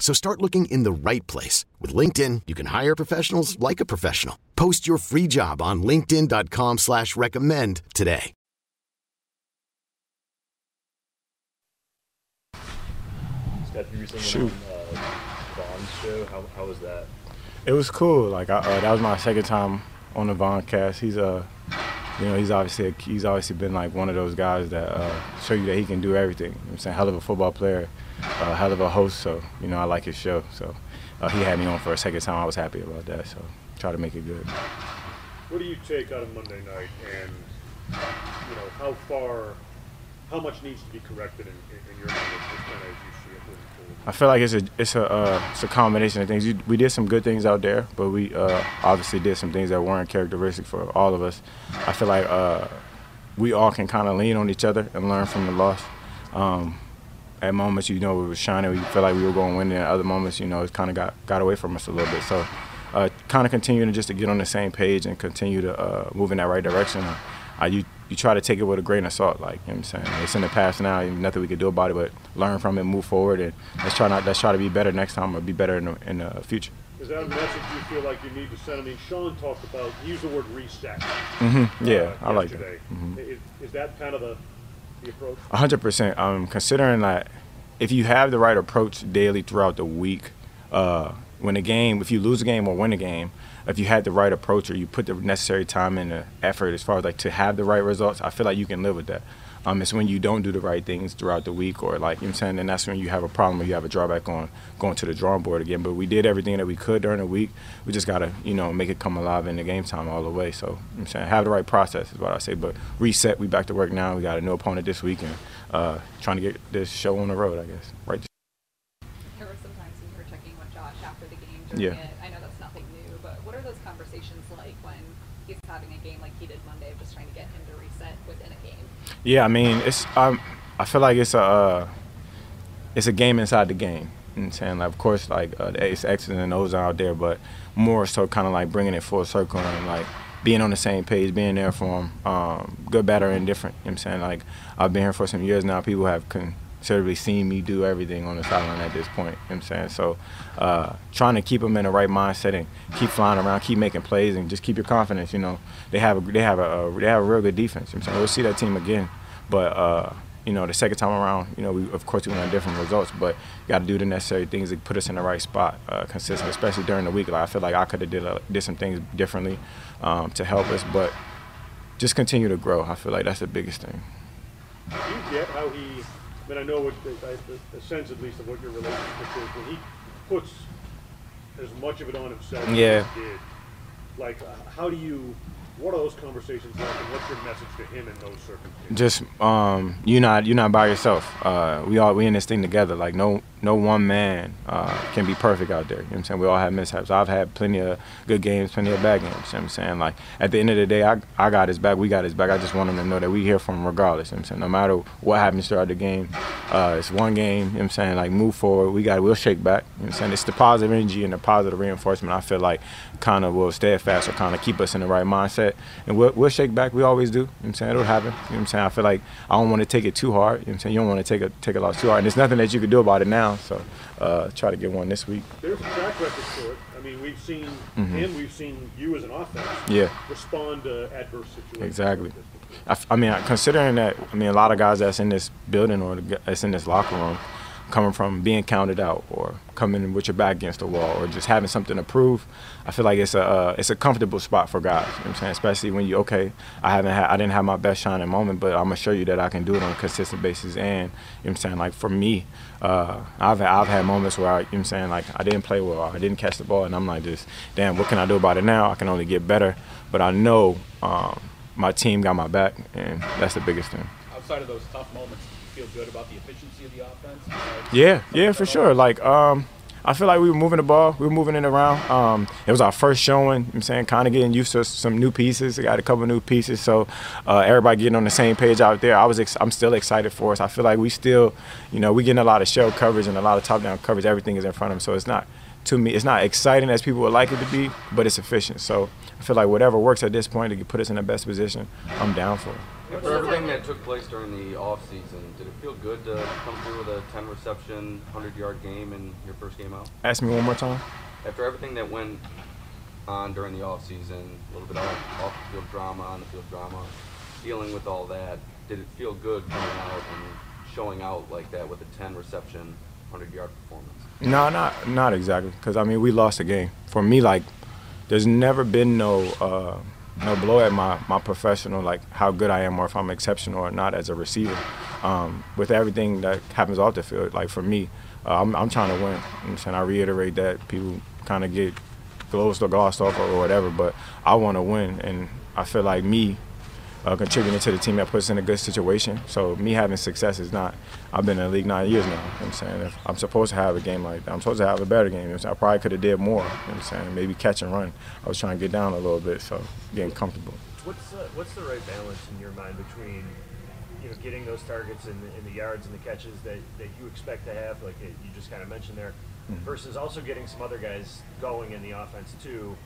So start looking in the right place. With LinkedIn, you can hire professionals like a professional. Post your free job on linkedin.com/recommend today. Steph, you recently went on Vaughn's show. How was that? It was cool. Like that was my second time on the Vaughn cast. He's obviously been like one of those guys that show you that he can do everything. You know what I'm saying? Hell of a football player. Hell of a host, so I like his show. So he had me on for a second time. I was happy about that. So try to make it good. What do you take out of Monday night, and how much needs to be corrected in your mind as you see it moving forward? I feel like it's a combination of things. We did some good things out there, but we obviously did some things that weren't characteristic for all of us. I feel like we all can kind of lean on each other and learn from the loss. At moments, we were shining. We felt like we were going to win. And at other moments, it kind of got away from us a little bit. So kind of continuing just to get on the same page and continue to move in that right direction. You try to take it with a grain of salt, like, you know what I'm saying? It's in the past now. Nothing we can do about it, but learn from it, move forward, and let's try to be better next time or be better in the future. Is that a message you feel like you need to send? I mean, Sean talked about, use the word reset. Mm-hmm. Yeah, I like that. Mm-hmm. Is that kind of a... 100%. Considering that if you have the right approach daily throughout the week, if you lose a game or win a game, if you had the right approach or you put the necessary time and the effort as far as like to have the right results, I feel like you can live with that. It's when you don't do the right things throughout the week or like, you know what I'm saying, then that's when you have a problem or you have a drawback on going to the drawing board again. But we did everything that we could during the week. We just got to, make it come alive in the game time all the way. So, you know what I'm saying, have the right process is what I say. But reset, we back to work now. We got a new opponent this week and trying to get this show on the road, I guess. Right. There were some times we were checking with Josh after the game during it. I know that's nothing new, but what are those conversations like when he's having a game like he did Monday of just trying to get him to reset within a game? Yeah, I mean, I feel like it's a game inside the game. You know what I'm saying, like, of course, like it's X's and O's out there, but more so kind of like bringing it full circle and like being on the same page, being there for them, good, bad, or indifferent. You know what I'm saying, like I've been here for some years now. People have considerably seen me do everything on the sideline at this point. You know what I'm saying, so trying to keep them in the right mindset and keep flying around, keep making plays, and just keep your confidence. They have a real good defense. You know what I'm saying, we'll see that team again, but the second time around, we want different results, but you got to do the necessary things to put us in the right spot consistently, especially during the week. Like I feel like I could have did some things differently to help us, but just continue to grow. I feel like that's the biggest thing. Do you get how he? I mean, I know a sense, at least, of what your relationship is. When he puts as much of it on himself as he did, like, what are those conversations like, and what's your message to him in those circumstances? Just, you're not by yourself. We in this thing together. Like, no one man can be perfect out there. You know what I'm saying? We all have mishaps. I've had plenty of good games, plenty of bad games. You know what I'm saying? Like, at the end of the day, I got his back. We got his back. I just want him to know that we here for him regardless. You know what I'm saying? No matter what happens throughout the game, it's one game. You know what I'm saying? Like, move forward. We'll shake back. You know what I'm saying? It's the positive energy and the positive reinforcement I feel like kind of will steadfast or kind of keep us in the right mindset. And we'll shake back. We always do. You know what I'm saying? It'll happen. You know what I'm saying? I feel like I don't want to take it too hard. You know what I'm saying? You don't want to take a loss too hard. And there's nothing that you can do about it now. So try to get one this week. There's a track record for it. I mean, we've seen him, we've seen you as an offense respond to adverse situations. Exactly. Considering that, a lot of guys that's in this building or that's in this locker room coming from being counted out or coming with your back against the wall or just having something to prove. I feel like it's a comfortable spot for guys, you know what I'm saying? Especially when you, okay, I didn't have my best shining moment, but I'm going to show you that I can do it on a consistent basis. And, you know what I'm saying, like for me, I've had moments where, you know what I'm saying, like I didn't play well, I didn't catch the ball, and I'm like just, damn, what can I do about it now? I can only get better. But I know my team got my back, and that's the biggest thing. Outside of those tough moments, feel good about the efficiency of the offense? Yeah, for sure. Like, I feel like we were moving the ball. We were moving it around. It was our first showing, you know what I'm saying, kind of getting used to some new pieces. I got a couple new pieces, so everybody getting on the same page out there. I'm still excited for us. I feel like we still, you know, we getting a lot of shell coverage and a lot of top-down coverage. Everything is in front of them, so it's not, to me, it's not exciting as people would like it to be, but it's efficient. So I feel like whatever works at this point to put us in the best position, I'm down for it. For everything that took place during the offseason, did it feel good to come through with a 10-reception, 100-yard game in your first game out? Ask me one more time. After everything that went on during the offseason, a little bit of off-the-field drama, on-the-field drama, dealing with all that, did it feel good coming out and showing out like that with a 10-reception, 100-yard performance? No, not exactly, because, I mean, we lost a game. For me, like, there's never been no blow at my professional, like how good I am or if I'm exceptional or not as a receiver. With everything that happens off the field, like for me, I'm trying to win. You know what I'm saying? I reiterate that. People kind of get glossed off or whatever, but I want to win, and I feel like me contributing to the team that puts us in a good situation. So me having success is not, I've been in the league 9 years now, you know what I'm saying? If I'm supposed to have a game like that, I'm supposed to have a better game. You know what I'm saying? I probably could have did more, you know what I'm saying? Maybe catch and run. I was trying to get down a little bit, so getting comfortable. What's the right balance in your mind between, you know, getting those targets and the yards and the catches that you expect to have, like you just kind of mentioned there, mm-hmm. versus also getting some other guys going in the offense too,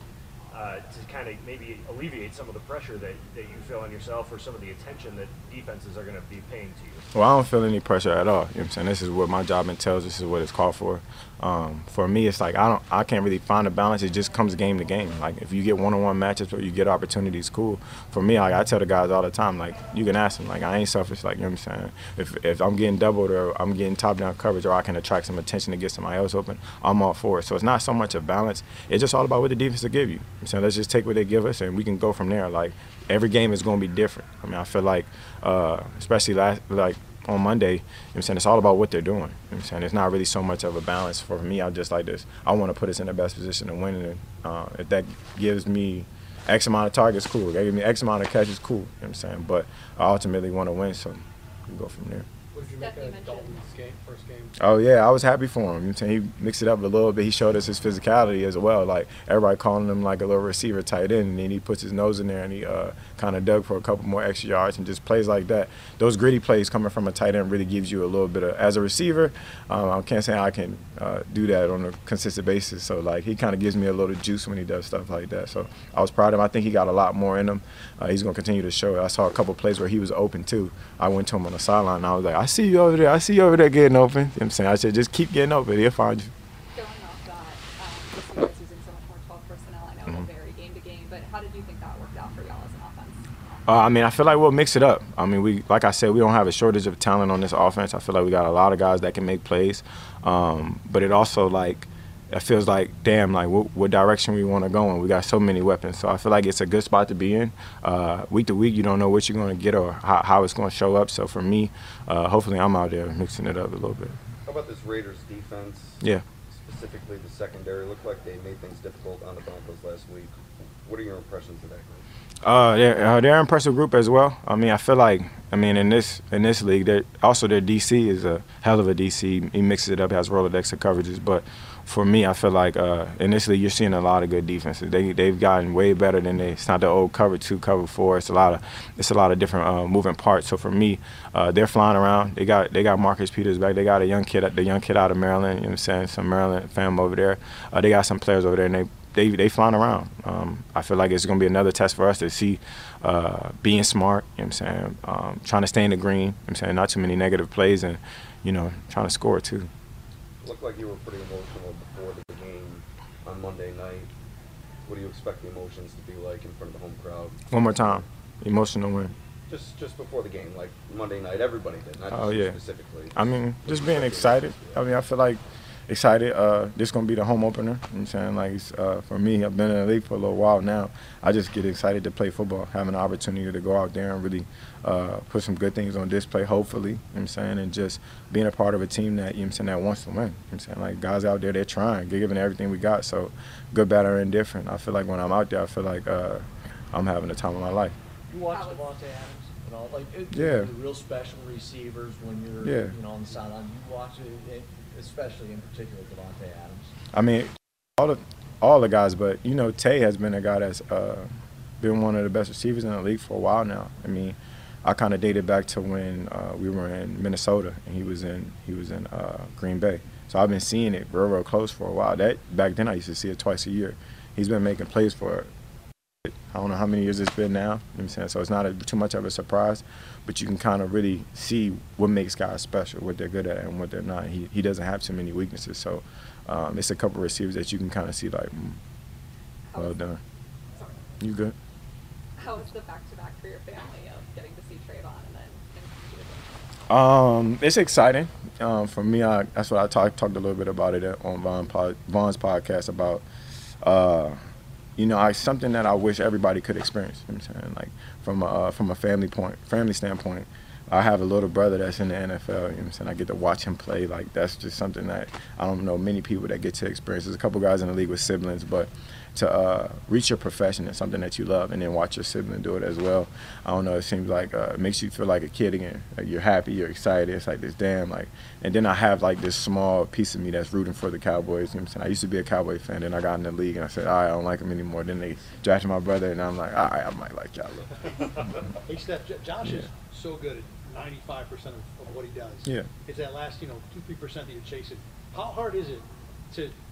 to kind of maybe alleviate some of the pressure that you feel on yourself or some of the attention that defenses are going to be paying to you? Well, I don't feel any pressure at all. You know what I'm saying? This is what my job entails. This is what it's called for. For me, it's like I can't really find a balance. It just comes game to game. Like, if you get one-on-one matchups or you get opportunities, cool. For me, like, I tell the guys all the time, like, you can ask them. Like, I ain't selfish. Like, you know what I'm saying? If I'm getting doubled or I'm getting top-down coverage or I can attract some attention to get somebody else open, I'm all for it. So it's not so much a balance. It's just all about what the defense will give you. So let's just take what they give us, and we can go from there. Like, every game is going to be different. I mean, I feel like, especially like on Monday, you know what I'm saying, it's all about what they're doing. You know what I'm saying? It's not really so much of a balance. For me, I just like this. I want to put us in the best position to win. And if that gives me X amount of targets, cool. If that gives me X amount of catches, cool. You know what I'm saying? But I ultimately want to win, so we can go from there. What did you make of Dalton's game, first game? Oh, yeah, I was happy for him. You know what I'm saying? He mixed it up a little bit. He showed us his physicality as well. Like, everybody calling him like a little receiver tight end, and then he puts his nose in there and he kind of dug for a couple more extra yards and just plays like that. Those gritty plays coming from a tight end really gives you a little bit of, as a receiver, I can't say I can do that on a consistent basis. So, like, he kind of gives me a little juice when he does stuff like that. So I was proud of him. I think he got a lot more in him. He's going to continue to show it. I saw a couple plays where he was open, too. I went to him on the sideline, and I was like, I see you over there getting open. You know what I'm saying? I said, just keep getting open. He'll find you. Going off that, this year using so much more 12 personnel, I know mm-hmm. It will vary game to game, but how did you think that worked out for y'all as an offense? I mean, I feel like we'll mix it up. I mean, like I said, we don't have a shortage of talent on this offense. I feel like we got a lot of guys that can make plays. But it also, like, it feels like, damn, like, what direction we want to go in. We got so many weapons. So I feel like it's a good spot to be in. Week to week, you don't know what you're going to get or how it's going to show up. So for me, hopefully I'm out there mixing it up a little bit. How about this Raiders defense? Yeah. Specifically the secondary. Looked like they made things difficult on the Broncos last week. What are your impressions of that group? They're an impressive group as well. I mean, I feel like, I mean, in this league, also their DC is a hell of a DC. He mixes it up, has Rolodex of coverages. But for me, I feel like in this league, you're seeing a lot of good defenses. They've gotten way better than it's not the old cover 2, cover 4. It's a lot of different moving parts. So for me, they're flying around. They got Marcus Peters back. They got the young kid out of Maryland. You know what I'm saying? Some Maryland fam over there. They got some players over there, and they flying around. I feel like it's going to be another test for us to see being smart, you know what I'm saying, trying to stay in the green, you know what I'm saying, not too many negative plays and, you know, trying to score too. It looked like you were pretty emotional before the game on Monday night. What do you expect the emotions to be like in front of the home crowd? One more time. Emotional win. Just before the game, like Monday night, everybody did. Not just specifically. I mean, just being excited. I mean, I feel like excited. This gonna be the home opener. You know what I'm saying? Like, it's, for me, I've been in the league for a little while now. I just get excited to play football, having the opportunity to go out there and really put some good things on display, hopefully. You know what I'm saying? And just being a part of a team that, you know what I'm saying, that wants to win. You know what I'm saying? Like, guys out there, they're trying. They're giving everything we got. So, good, bad, or indifferent. I feel like when I'm out there, I feel like I'm having the time of my life. You watch Devontae Adams and all, like, the real special receivers when you're, you know, on the sideline. You watch it, especially in particular Devontae Adams. I mean, all the guys, but you know, Tay has been a guy that's been one of the best receivers in the league for a while now. I mean, I kind of dated back to when we were in Minnesota and he was in Green Bay. So I've been seeing it real close for a while. That back then I used to see it twice a year. He's been making plays for it. I don't know how many years it's been now, you know what I'm saying? So it's not too much of a surprise, but you can kind of really see what makes guys special, what they're good at and what they're not. He doesn't have too many weaknesses, so it's a couple of receivers that you can kind of see like, well done. Sorry. You good? How was the back-to-back for your family of getting to see Trayvon and then getting to see it's exciting. For me, that's what I talked a little bit about it on Vaughn's podcast about you know, something that I wish everybody could experience. You know what I'm saying? Like, from a family standpoint, I have a little brother that's in the NFL. You know what I'm saying? I get to watch him play. Like, that's just something that I don't know many people that get to experience. There's a couple guys in the league with siblings, but to reach your profession is something that you love and then watch your sibling do it as well. I don't know, it seems like it makes you feel like a kid again. Like, you're happy, you're excited. It's like this damn, like, and then I have like this small piece of me that's rooting for the Cowboys. You know what I'm saying? I used to be a Cowboy fan, then I got in the league and I said, all right, I don't like him anymore. Then they drafted my brother and I'm like, all right, I might like y'all. Except Josh is so good at 95% of what he does. Yeah. It's that last, you know, 2-3% that you're chasing. How hard is it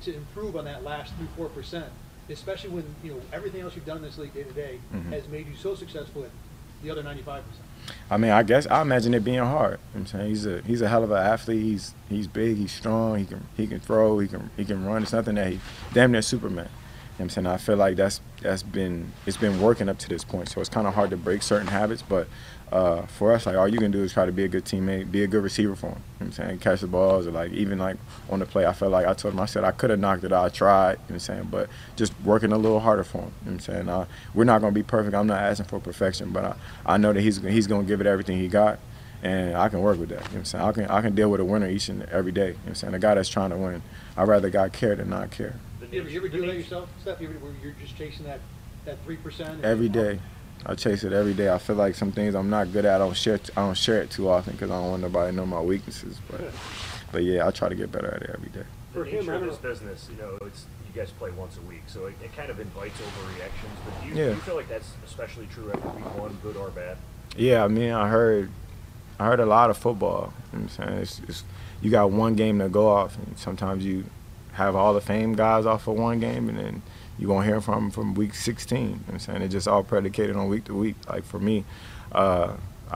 to improve on that last 3-4%? Especially when, you know, everything else you've done in this league day to day has made you so successful at the other 95%. I mean, I imagine it being hard. You know what I'm saying, he's a hell of an athlete. He's big. He's strong. He can throw. He can run. It's nothing that he damn near Superman. You know what I'm saying, I feel like it's been working up to this point. So it's kind of hard to break certain habits, but for us, like, all you can do is try to be a good teammate, be a good receiver for him. You know what I'm saying? Catch the balls, or like even like on the play, I felt like I told him, I said I could have knocked it out, I tried, you know what I'm saying? But just working a little harder for him. You know what I'm saying? We're not gonna be perfect. I'm not asking for perfection, but I know that he's gonna give it everything he got, and I can work with that. You know what I'm saying? I can deal with a winner each and every day. You know what I'm saying? A guy that's trying to win. I'd rather God care than not care. You ever do that yourself, Steph? You're just chasing that 3%? Every day. I chase it every day. I feel like some things I'm not good at, I don't share it too often because I don't want nobody to know my weaknesses. But yeah, I try to get better at it every day. The nature of this business, you know, it's you guys play once a week, so it kind of invites overreactions. But do you feel like that's especially true after week one, good or bad? Yeah, I mean, I heard a lot of football. You know what I'm saying? It's you got one game to go off, and sometimes you have all the fame guys off for one game, and then you're going to hear from week 16. You know what I'm saying? It's just all predicated on week to week. Like, for me, I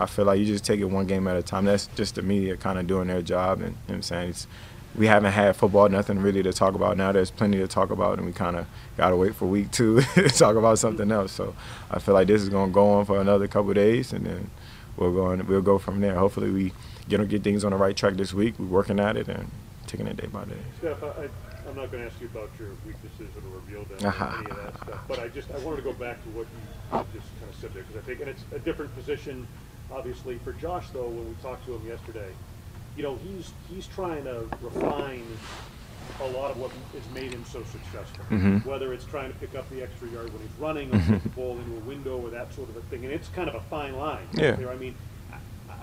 feel like you just take it one game at a time. That's just the media kind of doing their job. And you know what I'm saying? We haven't had football, nothing really to talk about. Now there's plenty to talk about, and we kind of got to wait for week two to talk about something else. So I feel like this is going to go on for another couple of days, and then we'll go from there. Hopefully we get things on the right track this week. We're working at it and taking it day by day. Steph, I'm not going to ask you about your weaknesses or reveal them or any of that stuff, but I wanted to go back to what you just kind of said there, because I think, and it's a different position, obviously, for Josh, though, when we talked to him yesterday. You know, he's trying to refine a lot of what has made him so successful, whether it's trying to pick up the extra yard when he's running or put the ball into a window or that sort of a thing, and it's kind of a fine line. Yeah. There. I mean,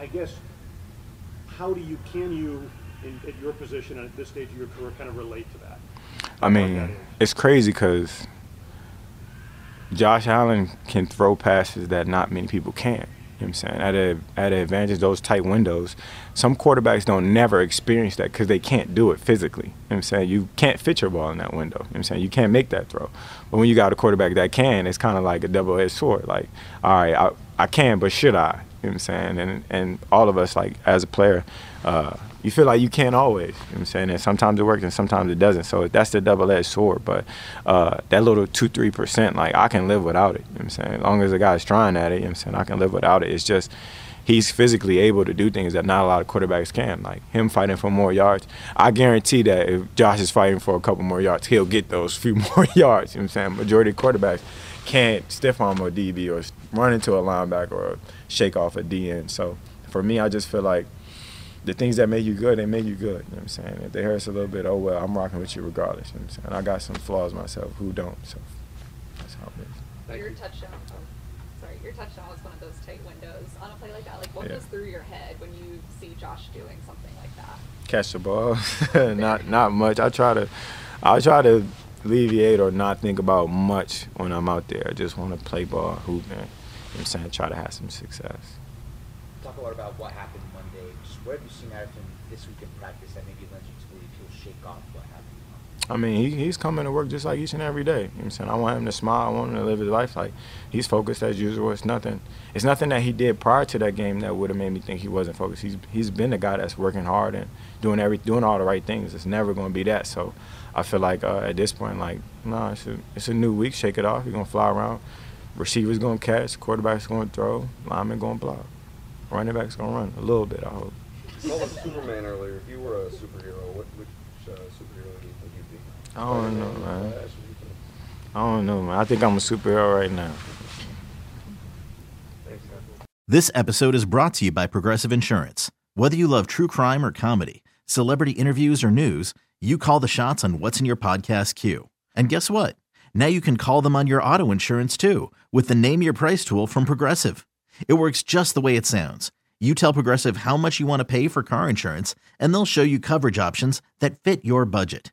I guess, how do you, at your position and at this stage of your career, kind of relate to that? I mean, it's crazy because Josh Allen can throw passes that not many people can. You know what I'm saying? At an advantage, those tight windows, some quarterbacks don't never experience that because they can't do it physically. You know what I'm saying? You can't fit your ball in that window. You know what I'm saying? You can't make that throw. But when you got a quarterback that can, it's kind of like a double-edged sword. Like, all right, I can, but should I? You know what I'm saying? And all of us, like, as a player, you feel like you can't always. You know what I'm saying? And sometimes it works and sometimes it doesn't. So that's the double-edged sword. But that little 2-3%, like, I can live without it. You know what I'm saying? As long as a guy's trying at it, you know what I'm saying? I can live without it. It's just he's physically able to do things that not a lot of quarterbacks can. Like, him fighting for more yards, I guarantee that if Josh is fighting for a couple more yards, he'll get those few more yards. You know what I'm saying? Majority of quarterbacks can't stiff arm a DB or run into a linebacker or shake off a DN. So for me, I just feel like the things that make you good, they make you good. You know what I'm saying? If they hurt us a little bit, oh well, I'm rocking with you regardless. You know what I'm saying? I got some flaws myself. Who don't? So that's how it is. Your touchdown was one of those tight windows on a play like that. Like, what goes through your head when you see Josh doing something like that? Catch the ball. Not much. I try to alleviate or not think about much when I'm out there. I just want to play ball, hoop, and, you know what I'm saying, try to have some success. Talk a lot about what happened Monday. Just what have you seen out of him this week in practice that maybe lends you to believe he'll shake off what happened? I mean, he's coming to work just like each and every day. You know what I'm saying? I want him to smile. I want him to live his life. Like, he's focused as usual. It's nothing that he did prior to that game that would have made me think he wasn't focused. He's been a guy that's working hard and doing all the right things. It's never going to be that. So I feel like at this point, like, no, it's a new week. Shake it off. You're going to fly around. Receiver's going to catch. Quarterback's going to throw. Lineman going to block. Running back's going to run. A little bit, I hope. What was Superman earlier? If you were a superhero, which superhero do you think you'd be? I don't know, man. I think I'm a superhero right now. This episode is brought to you by Progressive Insurance. Whether you love true crime or comedy, celebrity interviews or news, you call the shots on what's in your podcast queue. And guess what? Now you can call them on your auto insurance too with the Name Your Price tool from Progressive. It works just the way it sounds. You tell Progressive how much you want to pay for car insurance, and they'll show you coverage options that fit your budget.